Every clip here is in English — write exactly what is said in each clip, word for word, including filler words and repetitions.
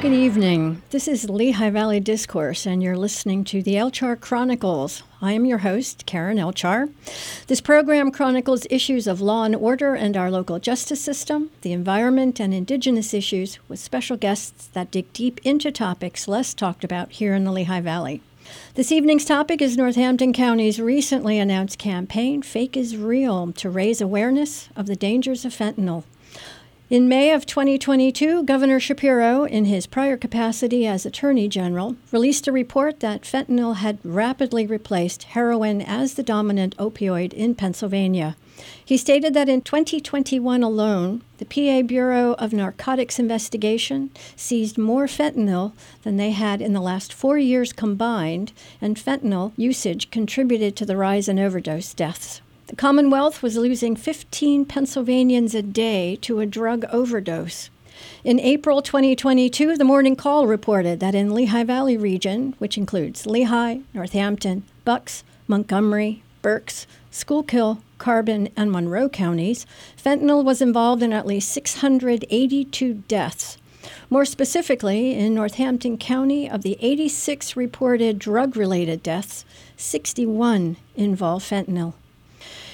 Good evening. This is Lehigh Valley Discourse, and you're listening to the El-Chaar Chronicles. I am your host, Karen El-Chaar. This program chronicles issues of law and order and our local justice system, the environment, and indigenous issues with special guests that dig deep into topics less talked about here in the Lehigh Valley. This evening's topic is Northampton County's recently announced campaign, Fake is Real, to raise awareness of the dangers of fentanyl. In May of twenty twenty-two, Governor Shapiro, in his prior capacity as Attorney General, released a report that fentanyl had rapidly replaced heroin as the dominant opioid in Pennsylvania. He stated that in twenty twenty-one alone, the P A Bureau of Narcotics Investigation seized more fentanyl than they had in the last four years combined, and fentanyl usage contributed to the rise in overdose deaths. The Commonwealth was losing fifteen Pennsylvanians a day to a drug overdose. In April twenty twenty-two, the Morning Call reported that in Lehigh Valley region, which includes Lehigh, Northampton, Bucks, Montgomery, Berks, Schuylkill, Carbon, and Monroe counties, fentanyl was involved in at least six hundred eighty-two deaths. More specifically, in Northampton County, of the eighty-six reported drug-related deaths, sixty-one involve fentanyl.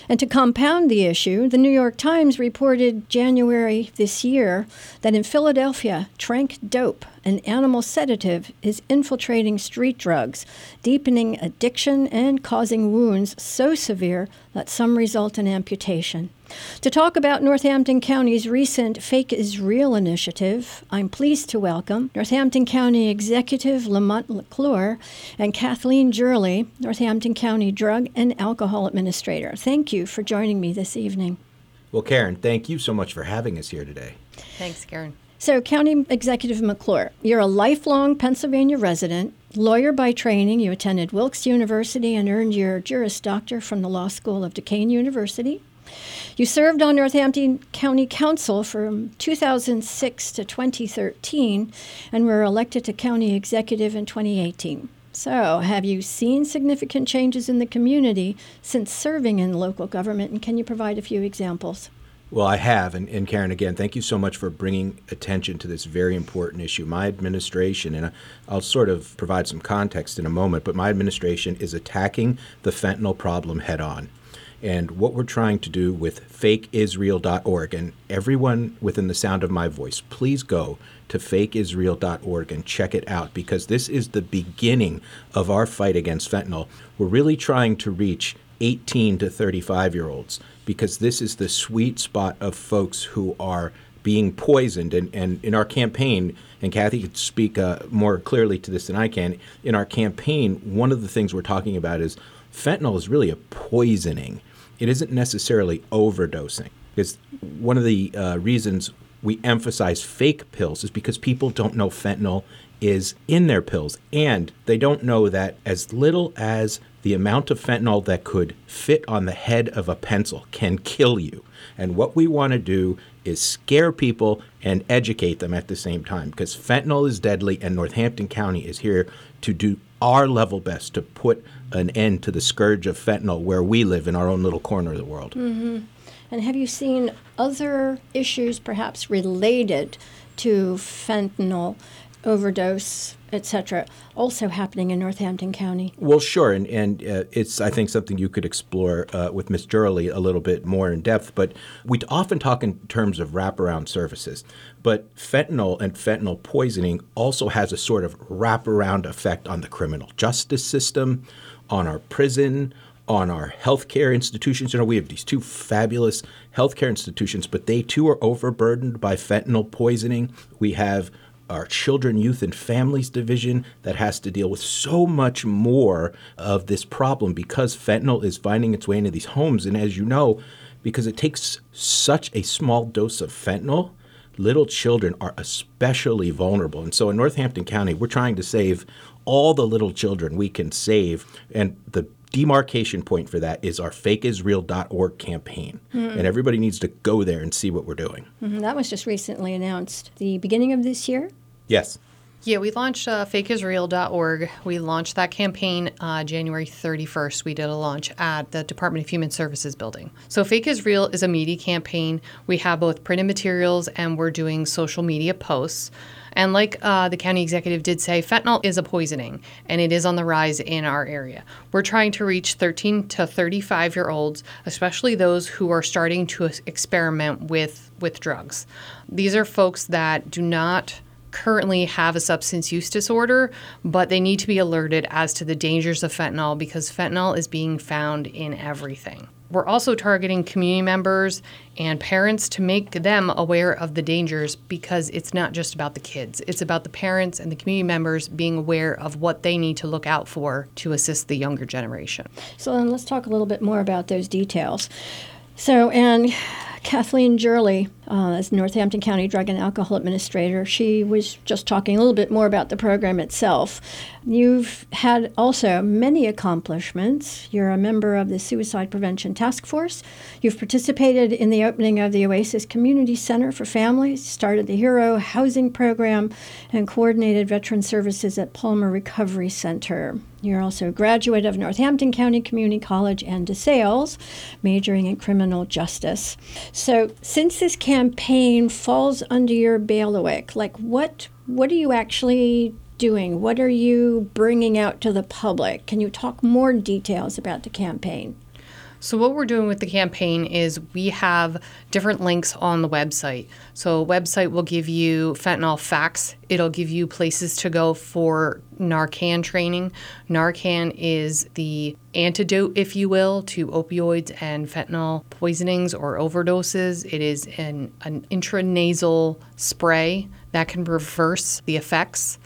And to compound the issue, the New York Times reported January this year that in Philadelphia, Trank Dope, an animal sedative, is infiltrating street drugs, deepening addiction and causing wounds so severe that some result in amputation. To talk about Northampton County's recent Fake is Real initiative, I'm pleased to welcome Northampton County Executive Lamont McClure and Kathleen Jiorle, Northampton County Drug and Alcohol Administrator. Thank you for joining me this evening. Well, Karen, thank you so much for having us here today. Thanks, Karen. So, County Executive McClure, you're a lifelong Pennsylvania resident, lawyer by training. You attended Wilkes University and earned your Juris Doctor from the Law School of Duquesne University. You served on Northampton County Council from two thousand six to twenty thirteen and were elected to county executive in twenty eighteen. So, have you seen significant changes in the community since serving in local government, and can you provide a few examples? Well, I have, and, and Karen, again, thank you so much for bringing attention to this very important issue. My administration, and I'll sort of provide some context in a moment, but my administration is attacking the fentanyl problem head on. And what we're trying to do with fake is real dot org, and everyone within the sound of my voice, please go to fake is real dot org and check it out, because this is the beginning of our fight against fentanyl. We're really trying to reach eighteen to thirty-five-year-olds, because this is the sweet spot of folks who are being poisoned. And, and in our campaign, and Kathy could speak uh, more clearly to this than I can, in our campaign, one of the things we're talking about is fentanyl is really a poisoning. It isn't necessarily overdosing. It's one of the uh, reasons we emphasize fake pills is because people don't know fentanyl is in their pills, and they don't know that as little as the amount of fentanyl that could fit on the head of a pencil can kill you. And what we want to do is scare people and educate them at the same time, because fentanyl is deadly, and Northampton County is here to do our level best to put an end to the scourge of fentanyl where we live in our own little corner of the world. Mm-hmm. And have you seen other issues perhaps related to fentanyl, overdose, et cetera, also happening in Northampton County? Well, sure, and, and uh, it's, I think, something you could explore uh, with Miz Jiorle a little bit more in depth, but we often talk in terms of wraparound services, but fentanyl and fentanyl poisoning also has a sort of wraparound effect on the criminal justice system, on our prison, on our healthcare institutions. You know, we have these two fabulous healthcare institutions, but they too are overburdened by fentanyl poisoning. We have our Children, Youth, and Families Division that has to deal with so much more of this problem because fentanyl is finding its way into these homes. And as you know, because it takes such a small dose of fentanyl, little children are especially vulnerable. And so in Northampton County, we're trying to save all the little children we can save. And the demarcation point for that is our fake is real dot org campaign. Mm-hmm. And everybody needs to go there and see what we're doing. Mm-hmm. That was just recently announced, the beginning of this year? Yes. Yeah, we launched uh, fake is real dot org. We launched that campaign uh, January thirty-first. We did a launch at the Department of Human Services building. So Fake is Real is a media campaign. We have both printed materials and we're doing social media posts. And like uh, the county executive did say, fentanyl is a poisoning, and it is on the rise in our area. We're trying to reach thirteen to thirty-five-year-olds, especially those who are starting to experiment with, with drugs. These are folks that do not currently have a substance use disorder, but they need to be alerted as to the dangers of fentanyl, because fentanyl is being found in everything. We're also targeting community members and parents to make them aware of the dangers, because it's not just about the kids. It's about the parents and the community members being aware of what they need to look out for to assist the younger generation. So then let's talk a little bit more about those details. So, and Kathleen Jiorle, uh, is Northampton County Drug and Alcohol Administrator. She was just talking a little bit more about the program itself. You've had also many accomplishments. You're a member of the Suicide Prevention Task Force. You've participated in the opening of the Oasis Community Center for Families, started the Hero Housing Program, and coordinated veteran services at Palmer Recovery Center. You're also a graduate of Northampton County Community College and DeSales, majoring in criminal justice. So since this campaign falls under your bailiwick, like what what are you actually doing? What are you bringing out to the public? Can you talk more details about the campaign? So what we're doing with the campaign is we have different links on the website. So a website will give you fentanyl facts. It'll give you places to go for Narcan training. Narcan is the antidote, if you will, to opioids and fentanyl poisonings or overdoses. It is an, an intranasal spray that can reverse the effects,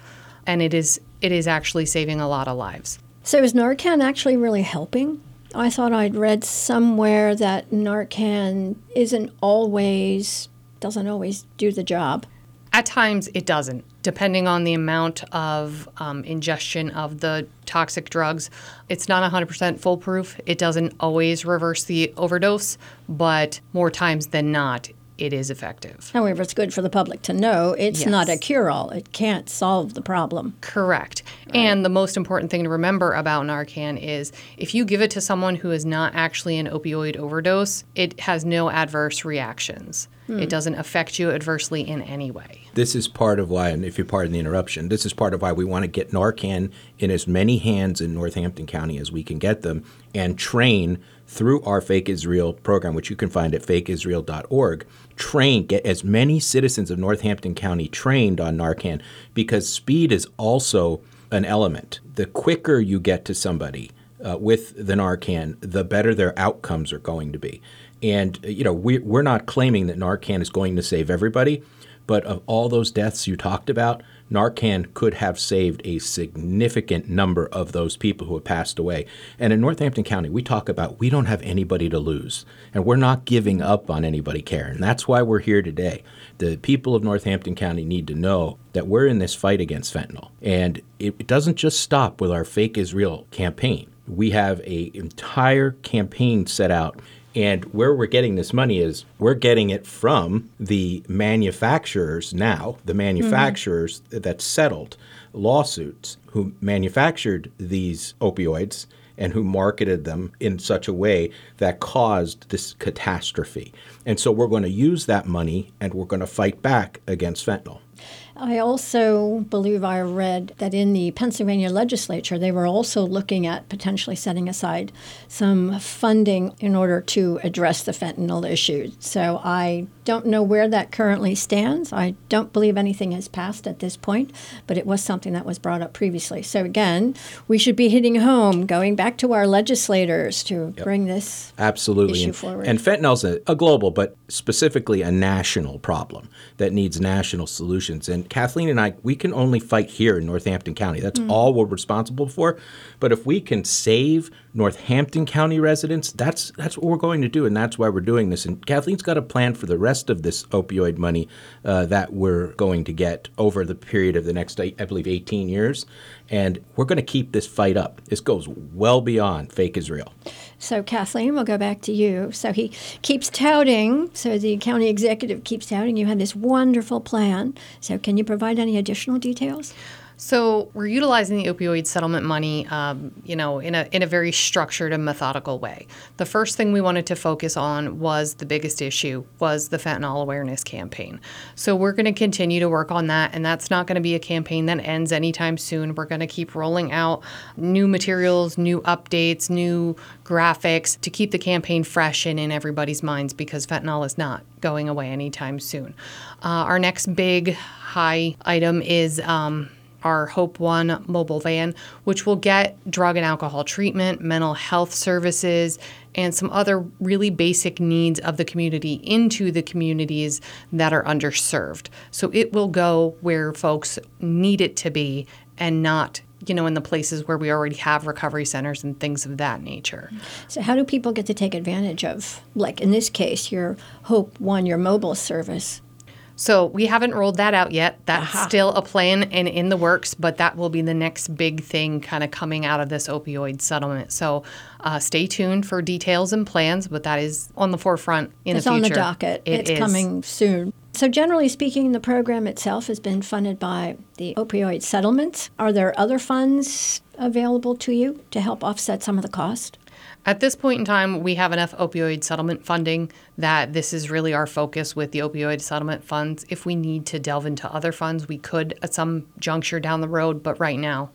and it is it is actually saving a lot of lives. So is Narcan actually really helping? I thought I'd read somewhere that Narcan isn't always, doesn't always do the job. At times it doesn't, depending on the amount of um, ingestion of the toxic drugs. It's not one hundred percent foolproof. It doesn't always reverse the overdose, but more times than not, it is effective. However, it's good for the public to know it's yes. not a cure-all. It can't solve the problem. Correct. Right. And the most important thing to remember about Narcan is if you give it to someone who is not actually an opioid overdose, it has no adverse reactions. Mm. It doesn't affect you adversely in any way. This is part of why, and if you pardon the interruption, this is part of why we want to get Narcan in as many hands in Northampton County as we can get them, and train through our Fake is Real program, which you can find at fake is real dot org, train, get as many citizens of Northampton County trained on Narcan, because speed is also an element. The quicker you get to somebody uh, with the Narcan, the better their outcomes are going to be. And, you know, we, we're not claiming that Narcan is going to save everybody, but of all those deaths you talked about, Narcan could have saved a significant number of those people who have passed away. And in Northampton County, we talk about we don't have anybody to lose, and we're not giving up on anybody, Karen. That's why we're here today. The people of Northampton County need to know that we're in this fight against fentanyl. And it, it doesn't just stop with our Fake is Real campaign. We have an entire campaign set out. And where we're getting this money is we're getting it from the manufacturers now, the manufacturers mm-hmm. that settled lawsuits who manufactured these opioids and who marketed them in such a way that caused this catastrophe. And so we're going to use that money and we're going to fight back against fentanyl. I also believe I read that in the Pennsylvania legislature, they were also looking at potentially setting aside some funding in order to address the fentanyl issue. So I don't know where that currently stands. I don't believe anything has passed at this point, but it was something that was brought up previously. So again, we should be hitting home, going back to our legislators to yep. bring this Absolutely. issue and, forward. And fentanyl's a, a global, but specifically a national problem that needs national solutions. And Kathleen and I, we can only fight here in Northampton County. That's mm. all we're responsible for. But if we can save Northampton County residents, that's that's what we're going to do, and that's why we're doing this. And Kathleen's got a plan for the rest of this opioid money uh, that we're going to get over the period of the next, I believe, eighteen years. And we're going to keep this fight up. This goes well beyond Fake is Real. So, Kathleen, we'll go back to you. So he keeps touting, so the county executive keeps touting, you had this wonderful plan. So can you provide any additional details? So we're utilizing the opioid settlement money, um, you know, in a in a very structured and methodical way. The first thing we wanted to focus on was the biggest issue was the fentanyl awareness campaign. So we're going to continue to work on that, and that's not going to be a campaign that ends anytime soon. We're going to keep rolling out new materials, new updates, new graphics to keep the campaign fresh and in everybody's minds, because fentanyl is not going away anytime soon. Uh, our next big high item is Um, our HOPE One mobile van, which will get drug and alcohol treatment, mental health services, and some other really basic needs of the community into the communities that are underserved. So it will go where folks need it to be and not, you know, in the places where we already have recovery centers and things of that nature. So how do people get to take advantage of, like in this case, your HOPE One, your mobile service? So we haven't rolled that out yet. That's Aha. still a plan and in the works, but that will be the next big thing kind of coming out of this opioid settlement. So uh, stay tuned for details and plans, but that is on the forefront in it's the future. It's on the docket. It it's is. coming soon. So generally speaking, the program itself has been funded by the opioid settlements. Are there other funds available to you to help offset some of the cost? At this point in time, we have enough opioid settlement funding that this is really our focus with the opioid settlement funds. If we need to delve into other funds, we could at some juncture down the road, but right now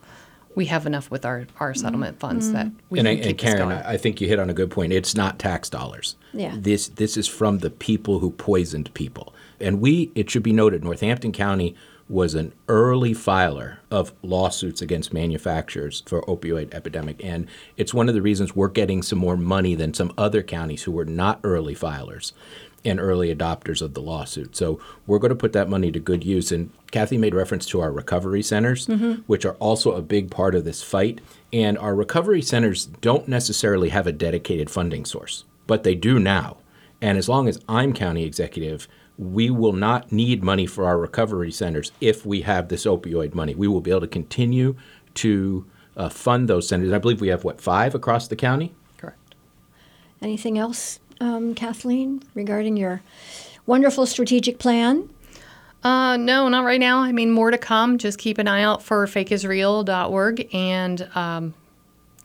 we have enough with our, our settlement mm-hmm. funds that we and can I, keep and Karen, going. I think you hit on a good point. It's not tax dollars. Yeah. This, this is from the people who poisoned people. And we, it should be noted, Northampton County was an early filer of lawsuits against manufacturers for opioid epidemic. And it's one of the reasons we're getting some more money than some other counties who were not early filers and early adopters of the lawsuit. So we're going to put that money to good use. And Kathy made reference to our recovery centers, mm-hmm. which are also a big part of this fight. And our recovery centers don't necessarily have a dedicated funding source, but they do now. And as long as I'm county executive, we will not need money for our recovery centers if we have this opioid money. We will be able to continue to uh, fund those centers. I believe we have, what, five across the county? Correct. Anything else, um, Kathleen, regarding your wonderful strategic plan? Uh, no, not right now. I mean, more to come. Just keep an eye out for fake is real dot org and, um,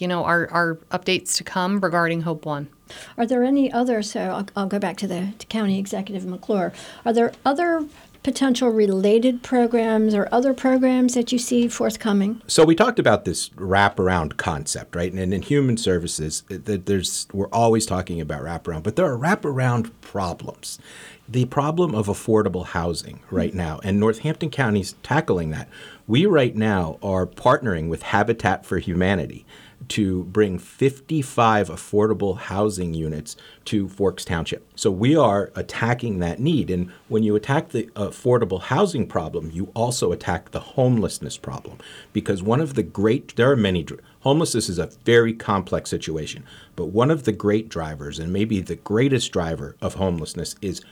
you know, our, our updates to come regarding HOPE One. Are there any other, so I'll, I'll go back to the to County Executive McClure, are there other potential related programs or other programs that you see forthcoming? So we talked about this wraparound concept, right? And in human services, there's we're always talking about wraparound, but there are wraparound problems. The problem of affordable housing right now, and Northampton County's tackling that. We right now are partnering with Habitat for Humanity to bring fifty-five affordable housing units to Forks Township. So we are attacking that need. And when you attack the affordable housing problem, you also attack the homelessness problem. Because one of the great, there are many, homelessness is a very complex situation, but one of the great drivers, and maybe the greatest driver of homelessness, is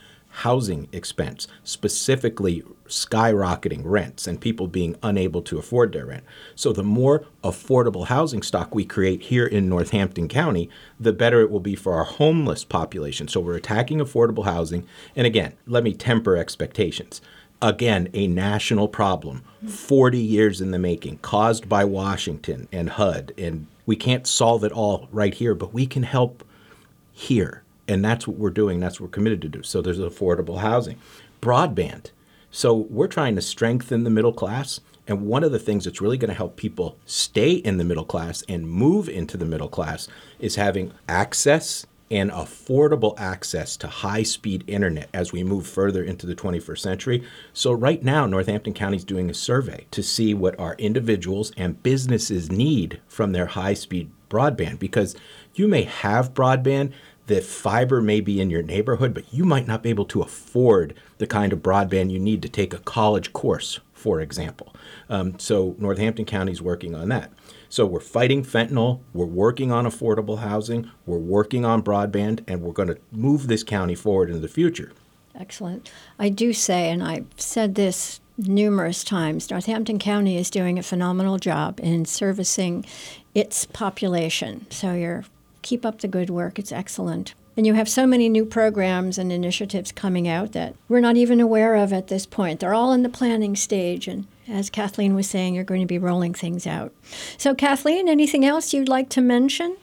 housing expense, specifically skyrocketing rents and people being unable to afford their rent. So the more affordable housing stock we create here in Northampton County, the better it will be for our homeless population. So we're attacking affordable housing. And again, let me temper expectations. Again, a national problem, forty years in the making, caused by Washington and H U D. And we can't solve it all right here, but we can help here. And that's what we're doing. That's what we're committed to do. So there's affordable housing. Broadband. So we're trying to strengthen the middle class. And one of the things that's really going to help people stay in the middle class and move into the middle class is having access and affordable access to high-speed internet as we move further into the twenty-first century. So right now, Northampton County is doing a survey to see what our individuals and businesses need from their high-speed broadband, because you may have broadband. The fiber may be in your neighborhood, but you might not be able to afford the kind of broadband you need to take a college course, for example. Um, so Northampton County is working on that. So we're fighting fentanyl, we're working on affordable housing, we're working on broadband, and we're going to move this county forward into the future. Excellent. I do say, and I've said this numerous times, Northampton County is doing a phenomenal job in servicing its population. So you're Keep up the good work. It's excellent. And you have so many new programs and initiatives coming out that we're not even aware of at this point. They're all in the planning stage. And as Kathleen was saying, you're going to be rolling things out. So, Kathleen, anything else you'd like to mention?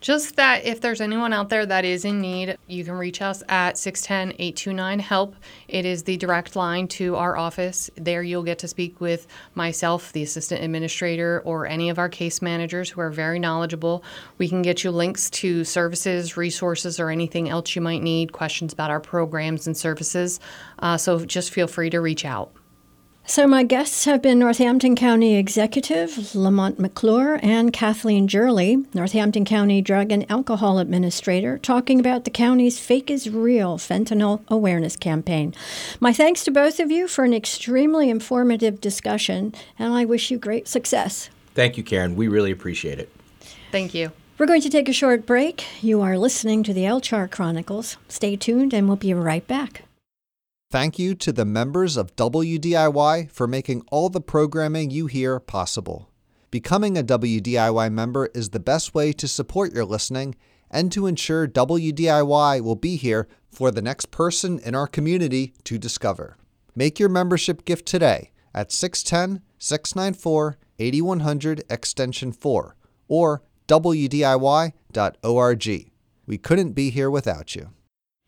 Just that if there's anyone out there that is in need, you can reach us at six one zero, eight two nine, HELP. It is the direct line to our office. There you'll get to speak with myself, the assistant administrator, or any of our case managers who are very knowledgeable. We can get you links to services, resources, or anything else you might need, questions about our programs and services. Uh, so just feel free to reach out. So my guests have been Northampton County Executive Lamont McClure and Kathleen Jiorle, Northampton County Drug and Alcohol Administrator, talking about the county's Fake is Real fentanyl awareness campaign. My thanks to both of you for an extremely informative discussion, and I wish you great success. Thank you, Karen. We really appreciate it. Thank you. We're going to take a short break. You are listening to the El-Chaar Chronicles. Stay tuned, and we'll be right back. Thank you to the members of W D I Y for making all the programming you hear possible. Becoming a W D I Y member is the best way to support your listening and to ensure W D I Y will be here for the next person in our community to discover. Make your membership gift today at six one zero, six nine four, eight one zero zero extension four or W D I Y dot org. We couldn't be here without you.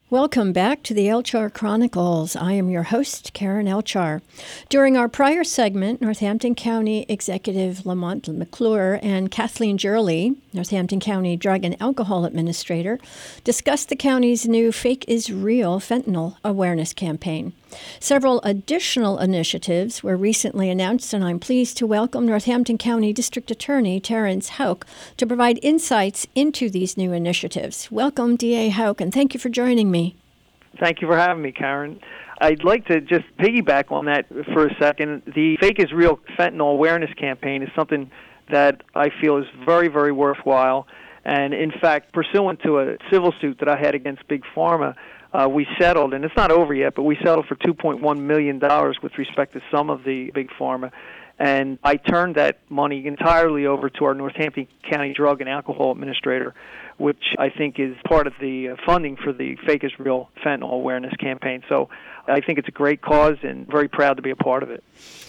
Welcome back to the El-Chaar Chronicles. I am your host, Karen El-Chaar. During our prior segment, Northampton County Executive Lamont McClure and Kathleen Jiorle, Northampton County Drug and Alcohol Administrator, discussed the county's new Fake is Real fentanyl awareness campaign. Several additional initiatives were recently announced, and I'm pleased to welcome Northampton County District Attorney Terrence Houck to provide insights into these new initiatives. Welcome, D A Houck, and thank you for joining me. Thank you for having me, Karen. I'd like to just piggyback on that for a second. The Fake is Real fentanyl awareness campaign is something that I feel is very, very worthwhile. And, in fact, pursuant to a civil suit that I had against Big Pharma, Uh, we settled, and it's not over yet, but we settled for two point one million dollars with respect to some of the Big Pharma. And I turned that money entirely over to our Northampton County Drug and Alcohol Administrator, which I think is part of the funding for the Fake is Real fentanyl awareness campaign. So I think it's a great cause and very proud to be a part of it.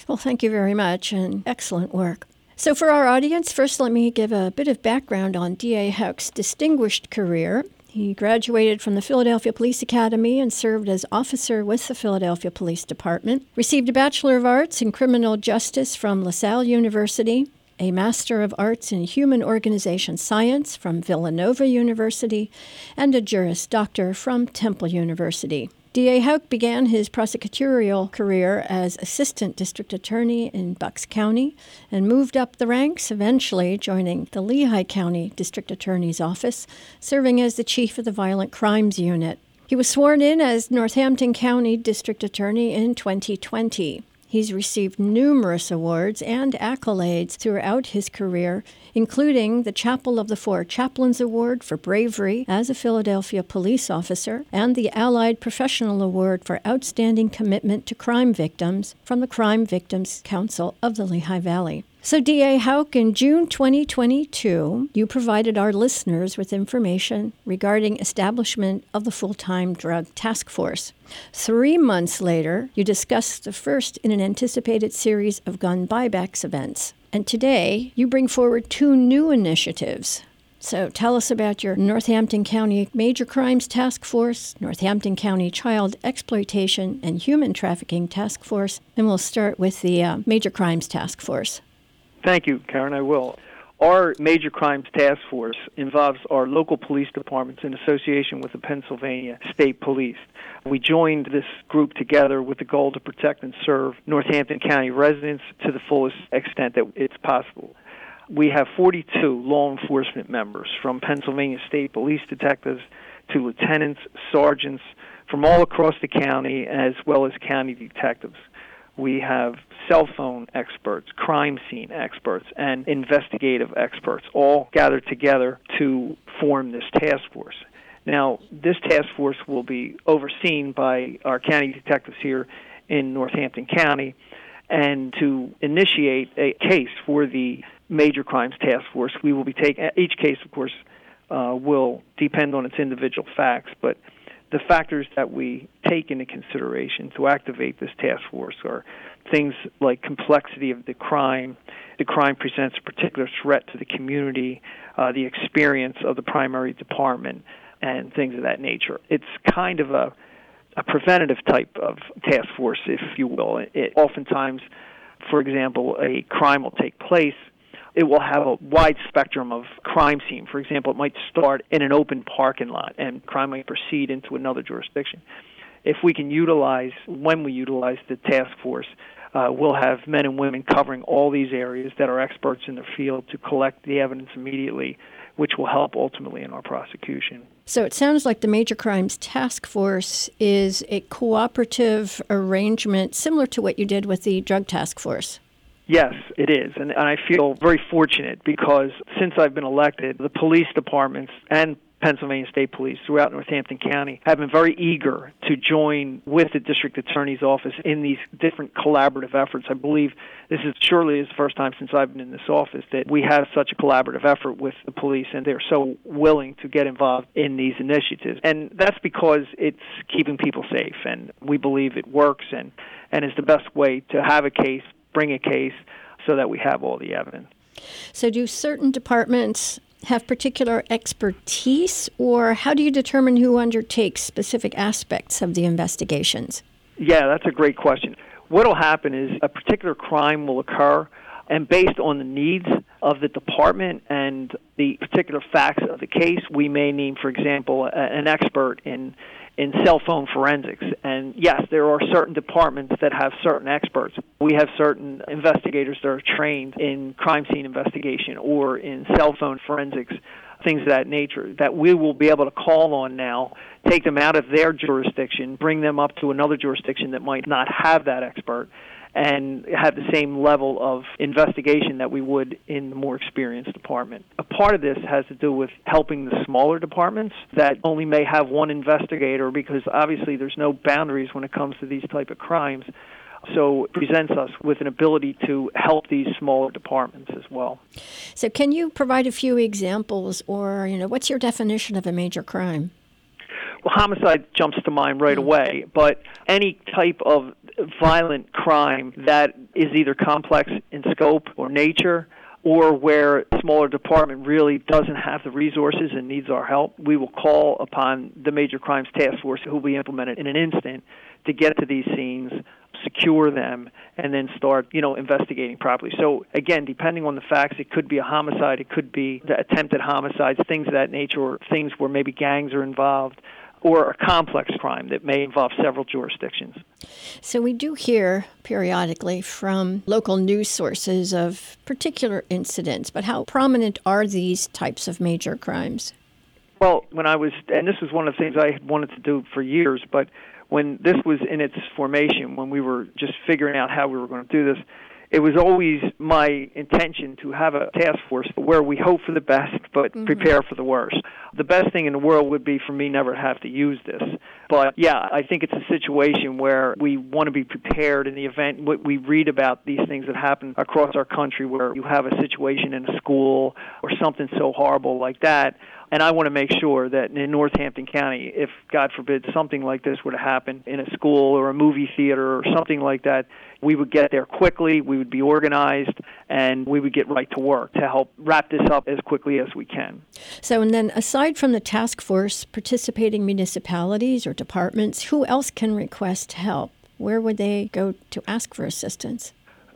Well, thank you very much, and excellent work. So for our audience, first let me give a bit of background on D A Houck's distinguished career. He graduated from the Philadelphia Police Academy and served as officer with the Philadelphia Police Department, received a Bachelor of Arts in Criminal Justice from La Salle University, a Master of Arts in Human Organization Science from Villanova University, and a Juris Doctor from Temple University. D A Houck began his prosecutorial career as assistant district attorney in Bucks County and moved up the ranks, eventually joining the Lehigh County District Attorney's Office, serving as the chief of the Violent Crimes Unit. He was sworn in as Northampton County District Attorney in twenty twenty. He's received numerous awards and accolades throughout his career, including the Chapel of the Four Chaplains Award for bravery as a Philadelphia police officer and the Allied Professional Award for outstanding commitment to crime victims from the Crime Victims Council of the Lehigh Valley. So, D A Houck, in June twenty twenty-two, you provided our listeners with information regarding establishment of the full-time drug task force. Three months later, you discussed the first in an anticipated series of gun buybacks events. And today, you bring forward two new initiatives. So tell us about your Northampton County Major Crimes Task Force, Northampton County Child Exploitation and Human Trafficking Task Force, and we'll start with the uh, Major Crimes Task Force. Thank you, Karen. I will. Our Major Crimes Task Force involves our local police departments in association with the Pennsylvania State Police. We joined this group together with the goal to protect and serve Northampton County residents to the fullest extent that it's possible. We have forty-two law enforcement members, from Pennsylvania State Police detectives to lieutenants, sergeants, from all across the county, as well as county detectives. We have cell phone experts, crime scene experts, and investigative experts all gathered together to form this task force. Now, this task force will be overseen by our county detectives here in Northampton County, and to initiate a case for the Major Crimes Task Force, we will be taking each case, of course, uh, will depend on its individual facts, but the factors that we take into consideration to activate this task force are things like complexity of the crime, the crime presents a particular threat to the community, uh, the experience of the primary department, and things of that nature. It's kind of a, a preventative type of task force, if you will. It, it oftentimes, for example, a crime will take place. It will have a wide spectrum of crime scene. For example, it might start in an open parking lot, and crime might proceed into another jurisdiction. If we can utilize, when we utilize the task force, uh, we'll have men and women covering all these areas that are experts in their field to collect the evidence immediately, which will help ultimately in our prosecution. So it sounds like the Major Crimes Task Force is a cooperative arrangement similar to what you did with the Drug Task Force. Yes, it is, and, and I feel very fortunate because since I've been elected, the police departments and Pennsylvania State Police throughout Northampton County have been very eager to join with the District Attorney's Office in these different collaborative efforts. I believe this is surely the first time since I've been in this office that we have such a collaborative effort with the police, and they're so willing to get involved in these initiatives. And that's because it's keeping people safe, and we believe it works and, and is the best way to have a case, bring a case, so that we have all the evidence. So do certain departments have particular expertise, or how do you determine who undertakes specific aspects of the investigations? Yeah, that's a great question. What will happen is a particular crime will occur, and based on the needs of the department and the particular facts of the case, we may need, for example, an expert in in cell phone forensics. And yes, there are certain departments that have certain experts. We have certain investigators that are trained in crime scene investigation or in cell phone forensics, things of that nature, that we will be able to call on now, take them out of their jurisdiction, bring them up to another jurisdiction that might not have that expert, and have the same level of investigation that we would in the more experienced department. A part of this has to do with helping the smaller departments that only may have one investigator, because obviously there's no boundaries when it comes to these type of crimes. So it presents us with an ability to help these smaller departments as well. So can you provide a few examples, or, you know, what's your definition of a major crime? Well, homicide jumps to mind right away, but any type of violent crime that is either complex in scope or nature, or where a smaller department really doesn't have the resources and needs our help, we will call upon the Major Crimes Task Force, who will be implemented in an instant, to get to these scenes, secure them, and then start, you know, investigating properly. So, again, depending on the facts, it could be a homicide, it could be the attempted homicides, things of that nature, or things where maybe gangs are involved, or a complex crime that may involve several jurisdictions. So we do hear periodically from local news sources of particular incidents, but how prominent are these types of major crimes? Well, when I was, and this was one of the things I had wanted to do for years, but when this was in its formation, when we were just figuring out how we were going to do this, it was always my intention to have a task force where we hope for the best but mm-hmm. prepare for the worst. The best thing in the world would be for me never to have to use this. But, yeah, I think it's a situation where we want to be prepared in the event. What we read about these things that happen across our country where you have a situation in a school or something so horrible like that, and I want to make sure that in Northampton County, if, God forbid, something like this were to happen in a school or a movie theater or something like that, we would get there quickly, we would be organized, and we would get right to work to help wrap this up as quickly as we can. So, and then aside from the task force, participating municipalities or departments, who else can request help? Where would they go to ask for assistance?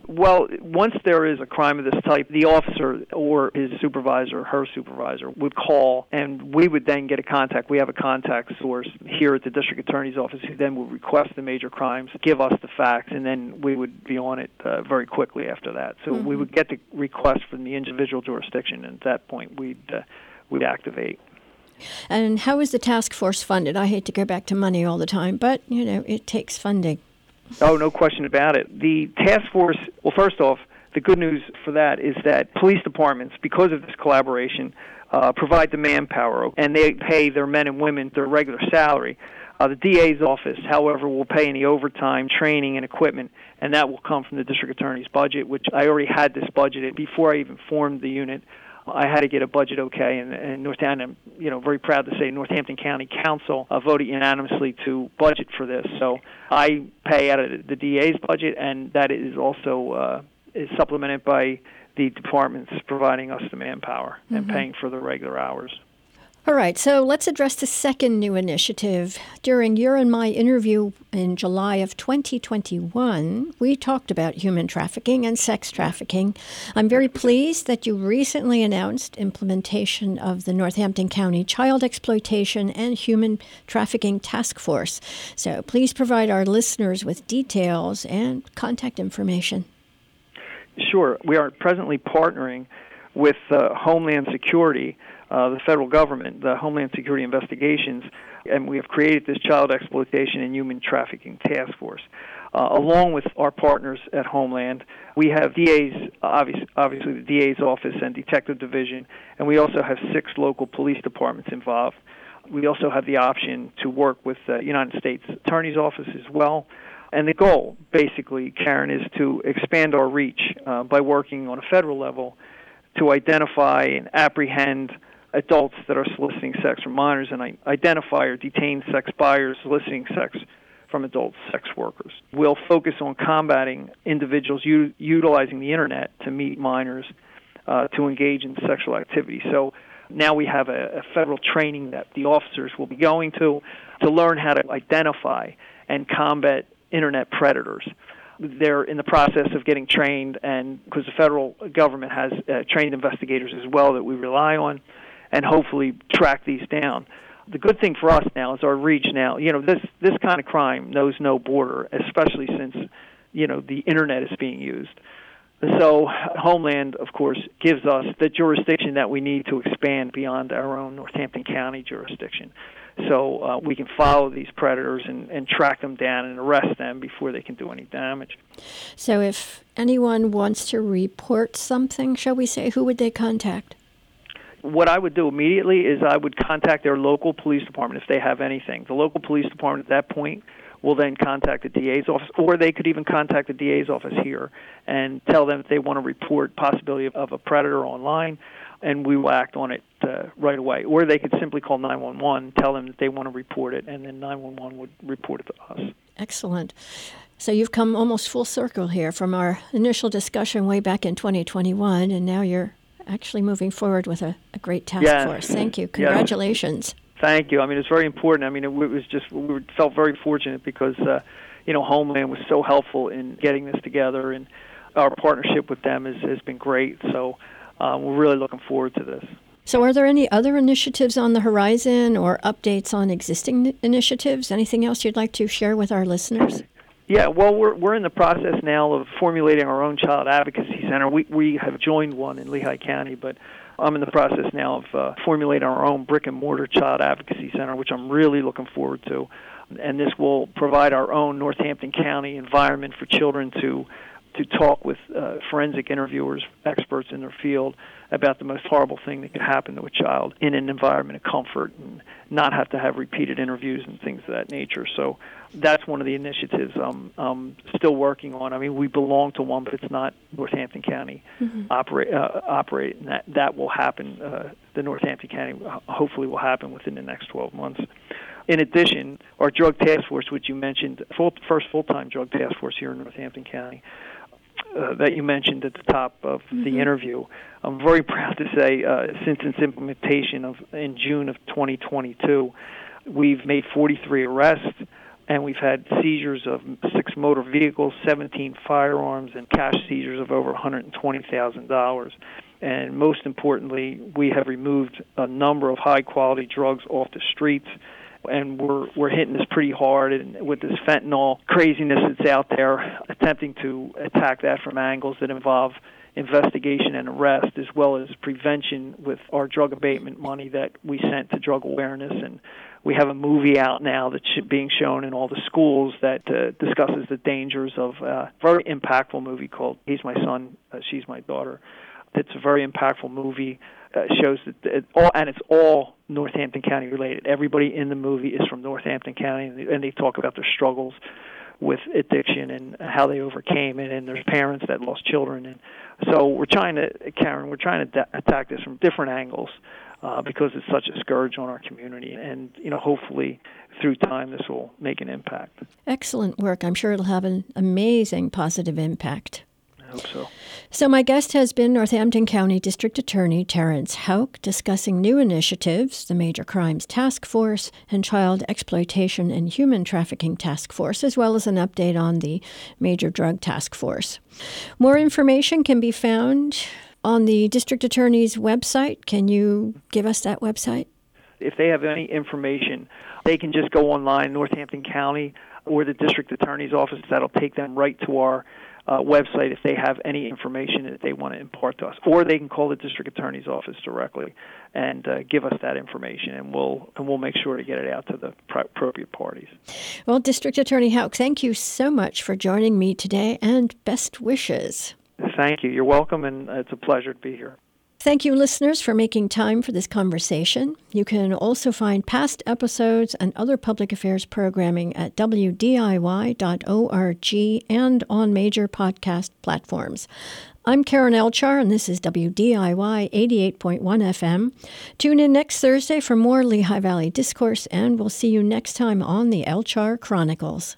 Well, once there is a crime of this type, the officer or his supervisor or her supervisor would call, and we would then get a contact. We have a contact source here at the District Attorney's Office who then will request the major crimes, give us the facts, and then we would be on it uh, very quickly after that. So mm-hmm. we would get the request from the individual jurisdiction, and at that point we'd, uh, we'd activate. And how is the task force funded? I hate to go back to money all the time, but, you know, it takes funding. Oh, no question about it. The task force, well, first off, the good news for that is that police departments, because of this collaboration, uh, provide the manpower, and they pay their men and women their regular salary. Uh, the D A's office, however, will pay any overtime, training, and equipment, and that will come from the district attorney's budget, which I already had this budgeted before I even formed the unit. I had to get a budget okay, and, and Northampton, you know, very proud to say Northampton County Council uh, voted unanimously to budget for this. So I pay out of the D A's budget, and that is also uh, is supplemented by the departments providing us the manpower mm-hmm. and paying for the regular hours. All right, so let's address the second new initiative. During your and my interview in July of twenty twenty-one, we talked about human trafficking and sex trafficking. I'm very pleased that you recently announced implementation of the Northampton County Child Exploitation and Human Trafficking Task Force. So please provide our listeners with details and contact information. Sure. We are presently partnering with uh, Homeland Security, Uh, the federal government, the Homeland Security Investigations, and we have created this Child Exploitation and Human Trafficking Task Force. Uh, along with our partners at Homeland, we have D A's, obviously, obviously the D A's office and Detective Division, and we also have six local police departments involved. We also have the option to work with the United States Attorney's Office as well. And the goal, basically, Karen, is to expand our reach uh, by working on a federal level to identify and apprehend adults that are soliciting sex from minors and identify or detain sex buyers soliciting sex from adult sex workers. We'll focus on combating individuals u- utilizing the internet to meet minors uh, to engage in sexual activity. So now we have a, a federal training that the officers will be going to to learn how to identify and combat internet predators. They're in the process of getting trained, and because the federal government has uh, trained investigators as well that we rely on, and hopefully track these down. The good thing for us now is our reach now. You know, this, this kind of crime knows no border, especially since, you know, the internet is being used. So Homeland, of course, gives us the jurisdiction that we need to expand beyond our own Northampton County jurisdiction. So uh, we can follow these predators and, and track them down and arrest them before they can do any damage. So if anyone wants to report something, shall we say, who would they contact? What I would do immediately is I would contact their local police department if they have anything. The local police department at that point will then contact the D A's office, or they could even contact the D A's office here and tell them if they want to report possibility of, of a predator online, and we will act on it uh, right away. Or they could simply call nine one one, tell them that they want to report it, and then nine one one would report it to us. Excellent. So you've come almost full circle here from our initial discussion way back in twenty twenty-one, and now you're actually moving forward with a, a great task yes. force. Thank you. Congratulations. Yes. Thank you. I mean, it's very important. I mean, it, it was just, we felt very fortunate because, uh, you know, Homeland was so helpful in getting this together, and our partnership with them is, has been great. So uh, we're really looking forward to this. So are there any other initiatives on the horizon or updates on existing initiatives? Anything else you'd like to share with our listeners? Yeah, well, we're we're in the process now of formulating our own Child Advocacy Center. We we have joined one in Lehigh County, but I'm in the process now of uh, formulating our own brick-and-mortar Child Advocacy Center, which I'm really looking forward to. And this will provide our own Northampton County environment for children to to talk with uh, forensic interviewers, experts in their field, about the most horrible thing that could happen to a child in an environment of comfort and not have to have repeated interviews and things of that nature. So that's one of the initiatives I'm, I'm still working on. I mean, we belong to one, but it's not Northampton County mm-hmm. operate, uh, operate, and that, that will happen. Uh, the Northampton County hopefully will happen within the next twelve months. In addition, our drug task force, which you mentioned, full, first full-time drug task force here in Northampton County, Uh, that you mentioned at the top of the mm-hmm. interview. I'm very proud to say uh, since its implementation of in June of twenty twenty-two, we've made forty-three arrests, and we've had seizures of six motor vehicles, seventeen firearms, and cash seizures of over one hundred twenty thousand dollars. And most importantly, we have removed a number of high-quality drugs off the streets, and we're we're hitting this pretty hard, and with this fentanyl craziness that's out there, attempting to attack that from angles that involve investigation and arrest, as well as prevention with our drug abatement money that we sent to drug awareness. And we have a movie out now that's being shown in all the schools that uh, discusses the dangers of a very impactful movie called He's My Son, uh, She's My Daughter. It's a very impactful movie. Uh, shows that it all, and it's all Northampton County related. Everybody in the movie is from Northampton County, and they, and they talk about their struggles with addiction and how they overcame it. And there's parents that lost children, and So we're trying to, Karen, we're trying to attack this from different angles uh, because it's such a scourge on our community. And, you know, hopefully through time this will make an impact. Excellent work. I'm sure it'll have an amazing positive impact. I hope so. So my guest has been Northampton County District Attorney Terrence Houck, discussing new initiatives, the Major Crimes Task Force and Child Exploitation and Human Trafficking Task Force, as well as an update on the Major Drug Task Force. More information can be found on the District Attorney's website. Can you give us that website? If they have any information, they can just go online, Northampton County or the District Attorney's office. That'll take them right to our Uh, website if they have any information that they want to impart to us, or they can call the district attorney's office directly and uh, give us that information, and we'll and we'll make sure to get it out to the pro- appropriate parties. Well, District Attorney Houck, thank you so much for joining me today, and best wishes. Thank you. You're welcome, and it's a pleasure to be here. Thank you, listeners, for making time for this conversation. You can also find past episodes and other public affairs programming at W D I Y dot org and on major podcast platforms. I'm Karen El-Chaar, and this is W D I Y eighty-eight point one F M. Tune in next Thursday for more Lehigh Valley Discourse, and we'll see you next time on the El-Chaar Chronicles.